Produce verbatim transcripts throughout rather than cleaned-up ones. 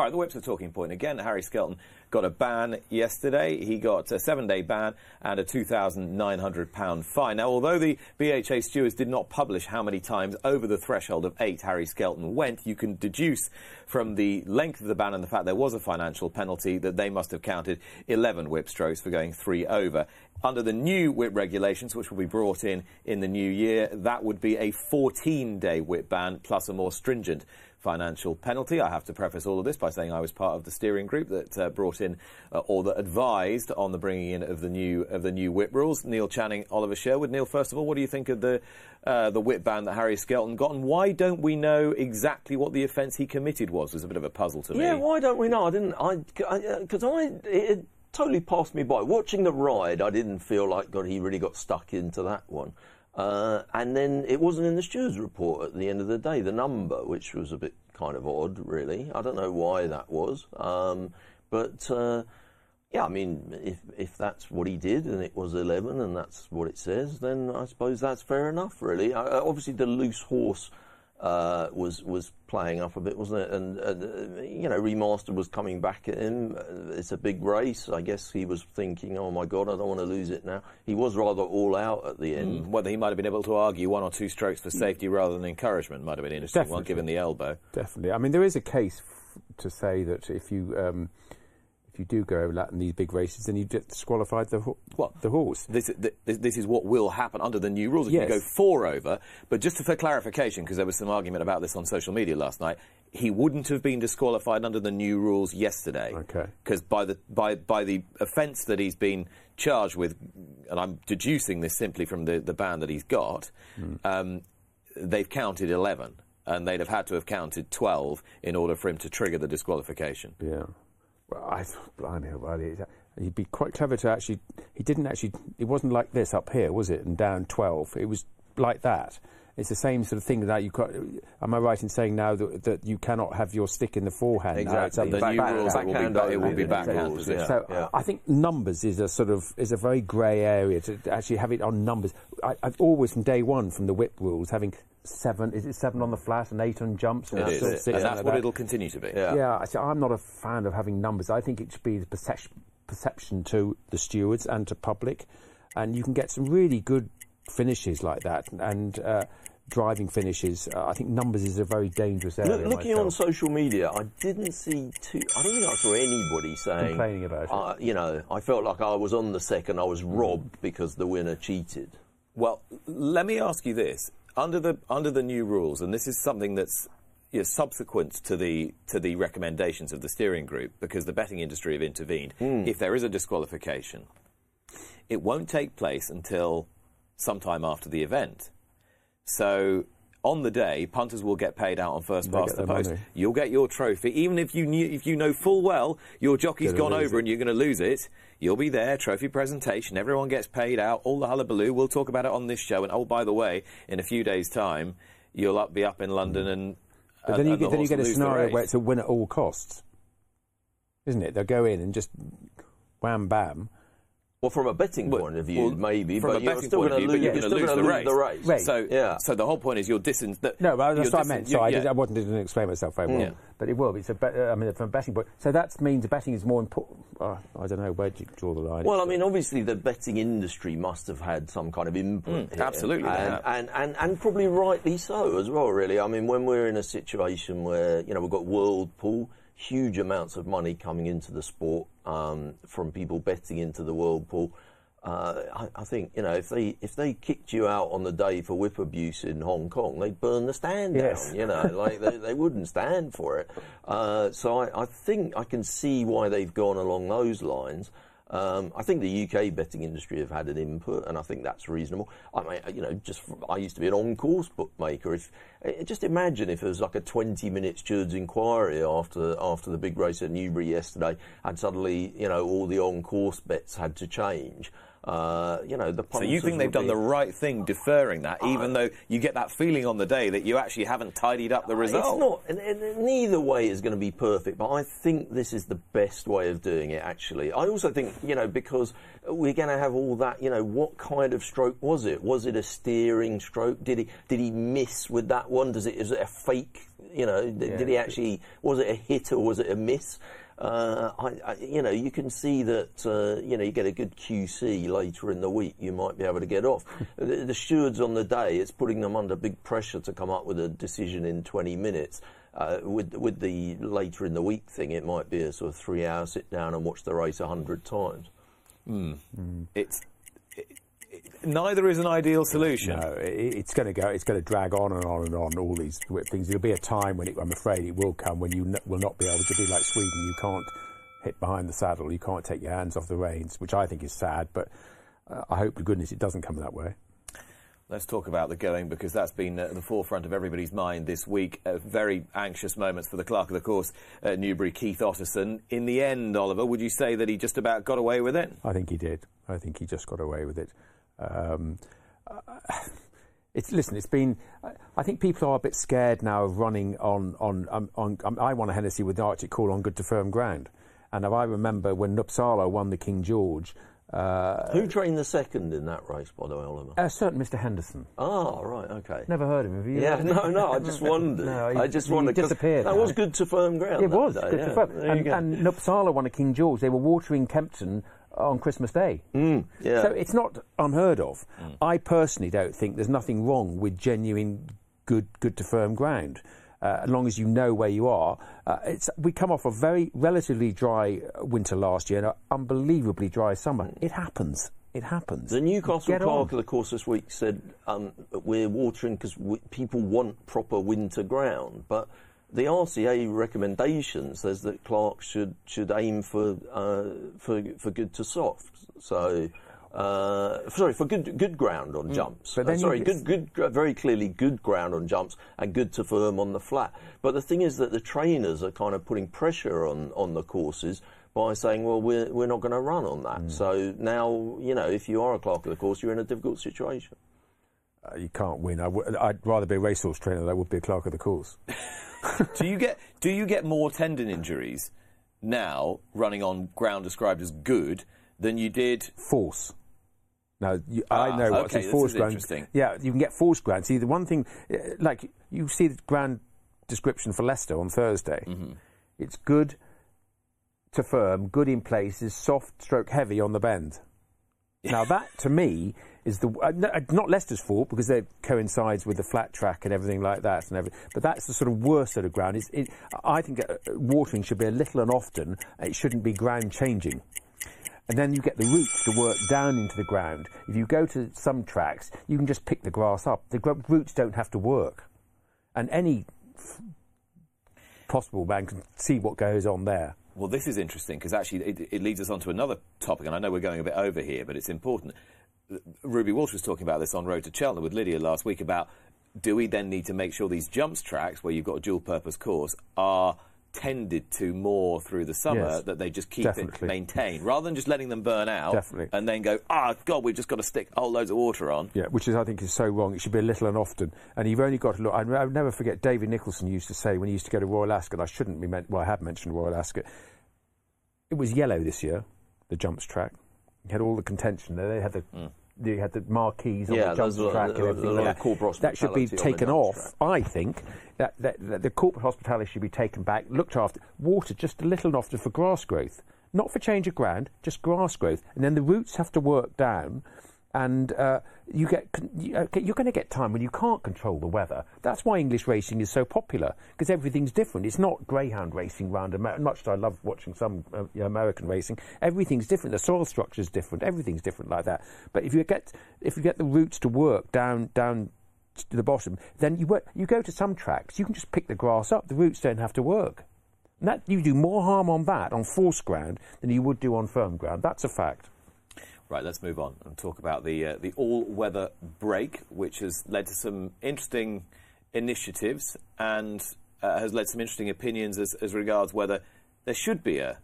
All right, the whips are talking point again. Harry Skelton got a ban yesterday. He got a seven-day ban and a two thousand nine hundred pound fine. Now, although the B H A stewards did not publish how many times over the threshold of eight Harry Skelton went, you can deduce from the length of the ban and the fact there was a financial penalty that they must have counted eleven whip strokes for going three over. Under the new whip regulations, which will be brought in in the new year, that would be a fourteen-day whip ban plus a more stringent financial penalty. I have to preface all of this by saying I was part of the steering group that uh, brought in uh, or that advised on the bringing in of the new of the new whip rules. Neil Channing, Oliver Sherwood. Neil, first of all, what do you think of the uh, the whip ban that Harry Skelton got, and why don't we know exactly what the offence he committed was? It was a bit of a puzzle to me. Yeah, why don't we know? I didn't. I because I, I it totally passed me by. Watching the ride, I didn't feel like God. He really got stuck into that one. Uh, and then it wasn't in the stewards' report at the end of the day, the number, which was a bit kind of odd, really. I don't know why that was. Um, but, uh, yeah, I mean, if, if that's what he did and it was eleven and that's what it says, then I suppose that's fair enough, really. Uh, obviously, the loose horse uh, was was playing up a bit, wasn't it? And, uh, you know, Remastered was coming back at him. It's a big race. I guess he was thinking, oh, my God, I don't want to lose it now. He was rather all out at the end. Mm. Whether he might have been able to argue one or two strokes for safety rather than encouragement might have been an interesting Definitely. one, given the elbow. Definitely. I mean, there is a case f to say that if you... Um, if you do go overlap in these big races, then you disqualified the, ho well, the horse. This, this, this is what will happen under the new rules. If yes. you go four over, but just for clarification, because there was some argument about this on social media last night, he wouldn't have been disqualified under the new rules yesterday. Okay. Because by the, by, by the offence that he's been charged with, and I'm deducing this simply from the, the ban that he's got, mm. um, they've counted eleven, and they'd have had to have counted twelve in order for him to trigger the disqualification. Yeah. Well, I thought, blimey, buddy, he'd be quite clever to actually... He didn't actually... It wasn't like this up here, was it? And down twelve. It was like that. It's the same sort of thing that you... Am I right in saying now that, that you cannot have your stick in the forehand? Exactly. The new rules, it will be back. It will be backhand. So I think numbers is a sort of... is a very grey area to actually have it on numbers. I, I've always, from day one, from the whip rules, having... Seven, is it seven on the flat and eight on jumps? And it is, six, and that's like what that. it'll continue to be. Yeah, yeah, so I'm not a fan of having numbers. I think it should be the perception, perception to the stewards and to public, and you can get some really good finishes like that, and uh, driving finishes. Uh, I think numbers is a very dangerous area. Look, looking myself. on social media, I didn't see too... I don't think I saw anybody saying... Complaining about it. Uh, you know, I felt like I was on the second, I was robbed mm. because the winner cheated. Well, let me ask you this. Under the under the new rules, and this is something that's you know, subsequent to the to the recommendations of the steering group, because the betting industry have intervened. Mm. If there is a disqualification, it won't take place until sometime after the event. So on the day, punters will get paid out on first past the post. Money. You'll get your trophy, even if you knew, if you know full well your jockey's gone over it. and you're going to lose it. You'll be there, trophy presentation, everyone gets paid out, all the hullabaloo. We'll talk about it on this show, and oh, by the way, in a few days' time, you'll up, be up in London mm. and. But then, and, you, and get, the then you get a scenario where it's a win at all costs, isn't it? They'll go in and just wham bam. Well, from a betting well, point of view, well, maybe, from but a you're still going to lose, lose, lose the race. The race. Right. So, yeah. so the whole point is you're dissing... No, well, that's what I meant. So yeah. I, did, I wasn't, didn't explain myself very well. Yeah. But it will. It's a bet, I mean, from a betting point... So that means betting is more important... Oh, I don't know, where do you draw the line? Well, I mean, obviously the betting industry must have had some kind of input mm, here. Absolutely. And, and, and, and probably rightly so as well, really. I mean, when we're in a situation where, you know, we've got Whirlpool... huge amounts of money coming into the sport um, from people betting into the Whirlpool. Uh, I, I think, you know, if they if they kicked you out on the day for whip abuse in Hong Kong, they'd burn the stand yes. down, you know, like they, they wouldn't stand for it. Uh, so I, I think I can see why they've gone along those lines. Um, I think the U K betting industry have had an input, and I think that's reasonable. I mean, you know, just I used to be an on-course bookmaker. If just imagine if it was like a twenty-minute stewards' inquiry after after the big race at Newbury yesterday, and suddenly you know all the on-course bets had to change. Uh, you know, the so you think they've done be... the right thing deferring that, even uh, though you get that feeling on the day that you actually haven't tidied up the result? It's not, and, and neither way is going to be perfect, but I think this is the best way of doing it, actually. I also think, you know, because we're going to have all that, you know, what kind of stroke was it? Was it a steering stroke? Did he, did he miss with that one? Does it, is it a fake You know, yeah. did he actually? Was it a hit or was it a miss? Uh, I, I, you know, you can see that, uh, you know, you get a good Q C later in the week, you might be able to get off. the, the stewards on the day, it's putting them under big pressure to come up with a decision in twenty minutes. Uh, with, with the later in the week thing, it might be a sort of three hour sit down and watch the race a hundred times. Mm. Mm. It's... It, Neither is an ideal solution. No, it's going to go. It's going to drag on and on and on. All these things. There'll be a time when it, I'm afraid it will come when you n will not be able to be like Sweden. You can't hit behind the saddle. You can't take your hands off the reins, which I think is sad. But uh, I hope to goodness it doesn't come that way. Let's talk about the going, because that's been at the forefront of everybody's mind this week. Uh, very anxious moments for the clerk of the course at Newbury, Keith Otterson. In the end, Oliver, would you say that he just about got away with it? I think he did. I think he just got away with it. Um, uh, it's listen. It's been. I, I think people are a bit scared now of running on on. Um, on um, I won a Hennessy with the Arctic Call on good to firm ground, and I remember when Nupsala won the King George. Uh, Who trained the second in that race, by the way, Oliver? A certain Mister Henderson. Oh, right, okay. Never heard of him, have you? Yeah, no, no, I just wondered. no, he, I just wondered. He disappeared. That was good to firm ground. It was day, good yeah, to firm. And, and Nupsala won a King George. They were watering Kempton on Christmas Day. Mm, yeah. So it's not unheard of. Mm. I personally don't think there's nothing wrong with genuine good, good to firm ground. Uh, as long as you know where you are. Uh, it's, we come off a very relatively dry winter last year and an unbelievably dry summer. It happens. It happens. The Newcastle clerk of the course this week said um, we're watering because we, people want proper winter ground. But the R C A recommendation says that clerks should should aim for uh, for for good to soft. So. Uh, sorry, for good good ground on mm. jumps. But then uh, sorry, good good very clearly good ground on jumps and good to firm on the flat. But the thing is that the trainers are kind of putting pressure on on the courses by saying, well, we're we're not going to run on that. Mm. So now you know if you are a clerk of the course, you're in a difficult situation. Uh, you can't win. I w I'd rather be a racehorse trainer than I would be a clerk of the course. do you get do you get more tendon injuries now running on ground described as good than you did force? Now, you, ah, I know what's okay, in force ground. Yeah, you can get force ground. See, the one thing, like, you see the ground description for Leicester on Thursday. Mm-hmm. It's good to firm, good in places, soft stroke heavy on the bend. Now, that, to me, is the... Uh, no, not Leicester's fault, because it coincides with the flat track and everything like that. and everything. But that's the sort of worst sort of ground. It's, it, I think uh, watering should be a little and often. It shouldn't be ground-changing. And then you get the roots to work down into the ground. If you go to some tracks, you can just pick the grass up. The gr roots don't have to work. And any f possible man can see what goes on there. Well, this is interesting, because actually it, it leads us on to another topic, and I know we're going a bit over here, but it's important. Ruby Walsh was talking about this on Road to Cheltenham with Lydia last week, about do we then need to make sure these jumps tracks, where you've got a dual-purpose course, are... tended to more through the summer, yes, that they just keep it maintained, rather than just letting them burn out definitely. and then go, ah, oh, God, we've just got to stick whole loads of water on. Yeah, which is, I think is so wrong. It should be a little and often. And you've only got to look. I'll never forget David Nicholson used to say when he used to go to Royal Ascot, I shouldn't be meant, well, I have mentioned Royal Ascot. It was yellow this year, the jumps track. You had all the contention there. They had the... Mm. You had the marquees on yeah, the jumps track and everything. Yeah. That should be taken off, track. I think. That, that, that the corporate hospitality should be taken back, looked after. Water just a little and often for grass growth. Not for change of ground, just grass growth. And then the roots have to work down. And uh, you get, you're going to get time when you can't control the weather. That's why English racing is so popular, because everything's different. It's not greyhound racing round America. Much as I love watching some uh, American racing, everything's different. The soil structure's different. Everything's different like that. But if you get if you get the roots to work down down to the bottom, then you work, you go to some tracks. You can just pick the grass up. The roots don't have to work. And that you do more harm on that on forced ground than you would do on firm ground. That's a fact. Right, let's move on and talk about the uh, the all-weather break, which has led to some interesting initiatives and uh, has led to some interesting opinions as, as regards whether there should be a,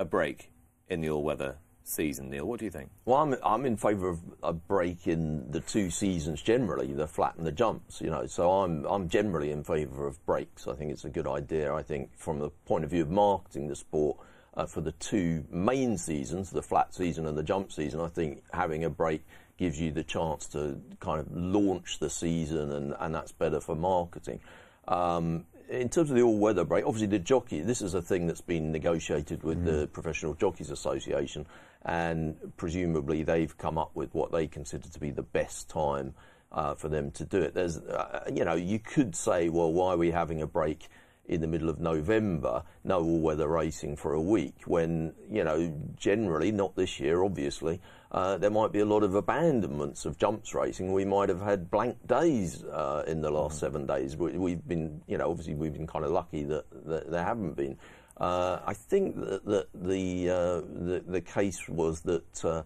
a break in the all-weather season. Neil, what do you think? Well, I'm, I'm in favour of a break in the two seasons generally, the flat and the jumps, you know, so I'm, I'm generally in favour of breaks. I think it's a good idea. I think from the point of view of marketing the sport, Uh, for the two main seasons, the flat season and the jump season, I think having a break gives you the chance to kind of launch the season, and, and that's better for marketing. Um, in terms of the all-weather break, obviously the jockey, this is a thing that's been negotiated with mm. the Professional Jockeys Association, and presumably they've come up with what they consider to be the best time uh, for them to do it. There's, uh, you know, you could say, well, why are we having a break in the middle of November, no all-weather racing for a week, when, you know, generally, not this year, obviously, uh, there might be a lot of abandonments of jumps racing. We might have had blank days uh, in the last seven days. We, we've been, you know, obviously we've been kind of lucky that, that there haven't been. Uh, I think that, that the, uh, the the case was that uh,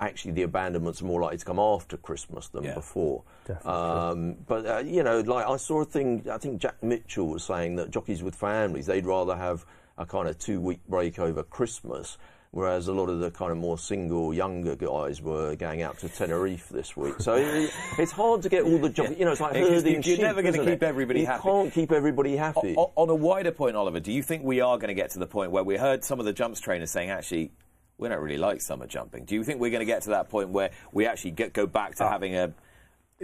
actually the abandonments are more likely to come after Christmas than yeah, before. Um, but, uh, you know, like I saw a thing, I think Jack Mitchell was saying that jockeys with families, they'd rather have a kind of two-week break over Christmas, whereas a lot of the kind of more single, younger guys were going out to Tenerife this week. So it, it's hard to get all the jockeys. Yeah. You know, it's like it, herding sheep. You're never going to keep it? everybody you happy. You can't keep everybody happy. O on a wider point, Oliver, do you think we are going to get to the point where we heard some of the jumps trainers saying, actually, we don't really like summer jumping? Do you think we're going to get to that point where we actually get, go back to uh, having a,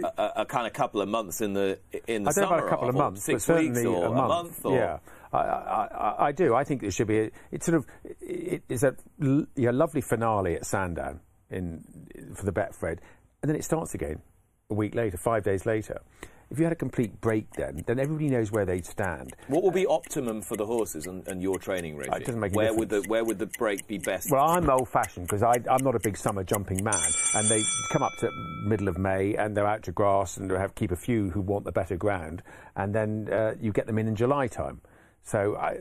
a, a kind of couple of months in the in the I don't summer? Know about a couple of months, six but weeks or a month. A month or, yeah. I, I, I do. I think it should be. A, it's sort of. It is a you know, lovely finale at Sandown in for the Betfred, and then it starts again a week later, five days later. If you had a complete break, then then everybody knows where they'd stand. What will be optimum for the horses and, and your training regime? It doesn't make a where difference. Would the where would the break be best? Well, I'm old-fashioned because I'm not a big summer jumping man, and they come up to middle of May and they're out to grass and they have keep a few who want the better ground, and then uh, you get them in in July time. So I,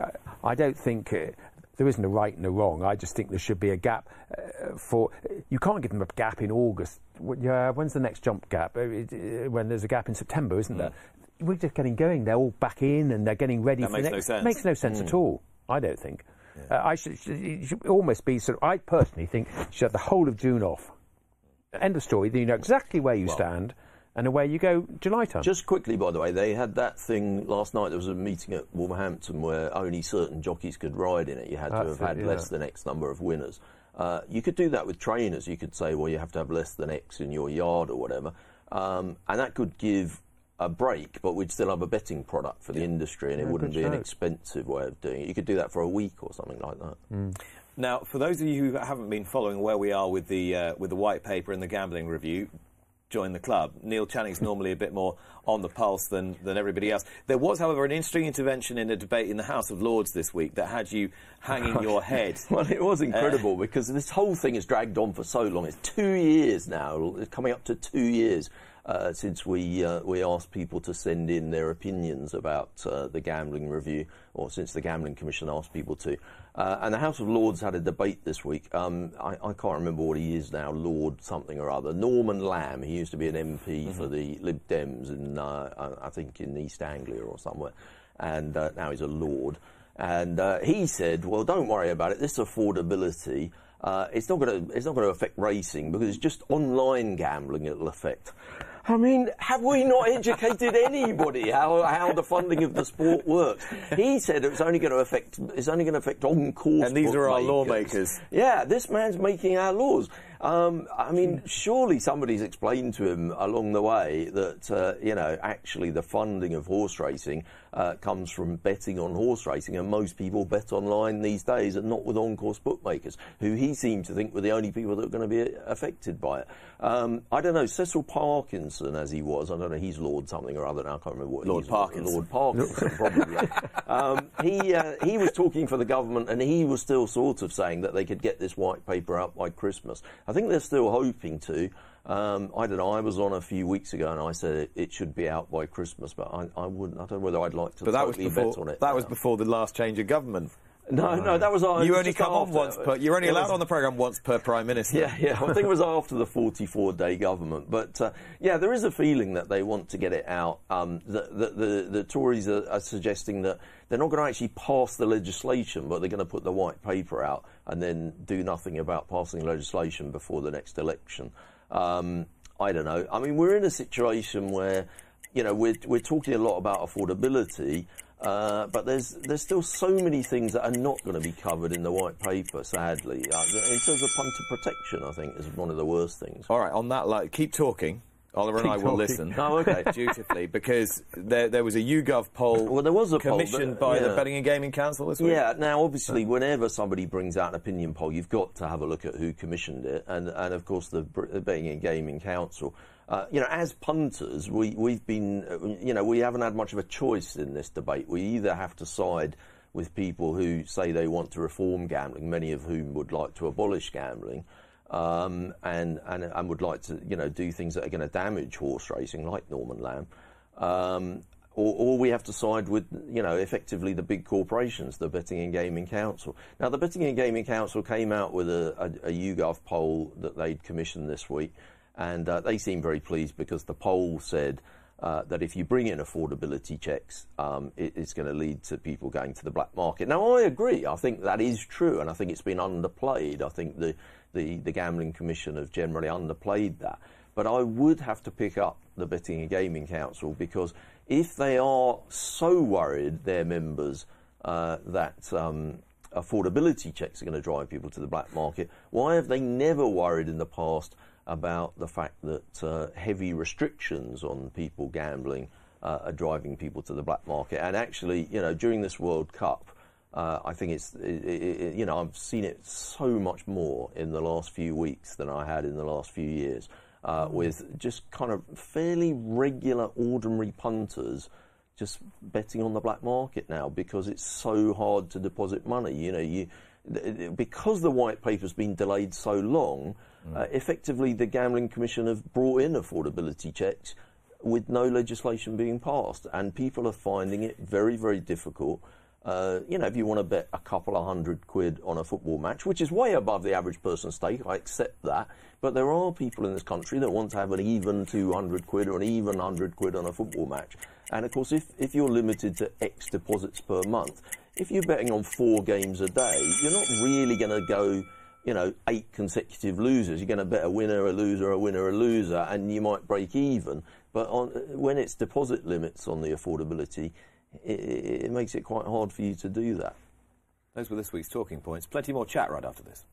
uh, I don't think uh, there isn't a right and a wrong. I just think there should be a gap uh, for... You can't give them a gap in August. Yeah, when's the next jump gap? When there's a gap in September, isn't mm. there? We're just getting going. They're all back in and they're getting ready that for the next... That makes no sense. Makes no sense mm. at all, I don't think. Yeah. Uh, I should, it should almost be... sort of, I personally think you should have the whole of June off. End of story. Then you know exactly where you well. stand. And away you go, July time. Just quickly, by the way, they had that thing last night. There was a meeting at Wolverhampton where only certain jockeys could ride in it. You had That's to have it, had yeah. less than X number of winners. Uh, you could do that with trainers. You could say, well, you have to have less than X in your yard or whatever. Um, and that could give a break, but we'd still have a betting product for the yeah. industry, and yeah, it wouldn't be show. an expensive way of doing it. You could do that for a week or something like that. Mm. Now, for those of you who haven't been following where we are with the, uh, with the white paper and the gambling review... Join the club. Neil Channing's normally a bit more on the pulse than, than everybody else. There was, however, an interesting intervention in a debate in the House of Lords this week that had you hanging your head. Well, it was incredible uh, because this whole thing has dragged on for so long. It's two years now, it's coming up to two years uh, since we, uh, we asked people to send in their opinions about uh, the gambling review, or since the Gambling Commission asked people to. Uh, and the House of Lords had a debate this week. Um, I, I can't remember what he is now, Lord something or other. Norman Lamb, he used to be an M P mm-hmm. for the Lib Dems, in, uh, I think in East Anglia or somewhere, and uh, now he's a Lord. And uh, he said, well, don't worry about it, this affordability, uh, it's not going to affect racing because it's just online gambling it'll affect. I mean, have we not educated anybody how, how the funding of the sport works? He said it was only going to affect, it's only going to affect on-course. And these are our lawmakers. Yeah, this man's making our laws. Um, I mean, surely somebody's explained to him along the way that, uh, you know, actually the funding of horse racing uh, comes from betting on horse racing, and most people bet online these days and not with on-course bookmakers, who he seemed to think were the only people that were going to be affected by it. Um, I don't know, Cecil Parkinson, as he was, I don't know, he's Lord something or other now, I can't remember what Lord Parkinson. Lord Parkinson, probably. um, he, uh, he was talking for the government, and he was still sort of saying that they could get this white paper out by Christmas. I think they're still hoping to. Um, I don't know, I was on a few weeks ago and I said it, it should be out by Christmas, but I, I wouldn't, I don't know whether I'd like to but totally that was before, bet on it. That now. was before the last change of government. No, no, no, that was... Uh, you only come on once per... You're only allowed was, on the programme once per Prime Minister. Yeah, yeah, I think it was after the forty-four day government. But, uh, yeah, there is a feeling that they want to get it out. Um, the, the, the, the Tories are, are suggesting that they're not going to actually pass the legislation, but they're going to put the white paper out and then do nothing about passing legislation before the next election. Um, I don't know. I mean, we're in a situation where, you know, we're, we're talking a lot about affordability... Uh, but there's there's still so many things that are not going to be covered in the white paper, sadly. Uh, in terms of punter protection, I think, is one of the worst things. All right, on that, like, keep talking. Oliver and I will listen. Oh, okay, dutifully, because there, there was a YouGov poll. Well, there was a commissioned poll, but, yeah. by the Betting and Gaming Council this week. Yeah. Now, obviously, so. whenever somebody brings out an opinion poll, you've got to have a look at who commissioned it, and and of course the Betting and Gaming Council. Uh, you know, as punters, we we've been, you know, we haven't had much of a choice in this debate. We either have to side with people who say they want to reform gambling, many of whom would like to abolish gambling. Um, and, and and would like to, you know, do things that are going to damage horse racing, like Norman Lamb, um, or, or we have to side with, you know, effectively the big corporations, the Betting and Gaming Council. Now, the Betting and Gaming Council came out with a, a, a YouGov poll that they'd commissioned this week, and uh, they seemed very pleased because the poll said uh, that if you bring in affordability checks, um, it, it's going to lead to people going to the black market. Now, I agree. I think that is true, and I think it's been underplayed. I think the The, the Gambling Commission have generally underplayed that. But I would have to pick up the Betting and Gaming Council, because if they are so worried, their members, uh, that um, affordability checks are going to drive people to the black market, why have they never worried in the past about the fact that uh, heavy restrictions on people gambling uh, are driving people to the black market? And actually, you know, during this World Cup, Uh, I think it's, it, it, you know, I've seen it so much more in the last few weeks than I had in the last few years, uh, with just kind of fairly regular, ordinary punters just betting on the black market now, because it's so hard to deposit money. You know, you because the white paper's been delayed so long, mm. uh, effectively the Gambling Commission have brought in affordability checks with no legislation being passed, and people are finding it very, very difficult. Uh, you know, if you want to bet a couple of hundred quid on a football match, which is way above the average person's stake, I accept that. But there are people in this country that want to have an even two hundred quid or an even one hundred quid on a football match. And, of course, if, if you're limited to X deposits per month, if you're betting on four games a day, you're not really going to go, you know, eight consecutive losers. You're going to bet a winner, a loser, a winner, a loser, and you might break even. But on, when it's deposit limits on the affordability, It, it, it makes it quite hard for you to do that. Those were this week's talking points. Plenty more chat right after this.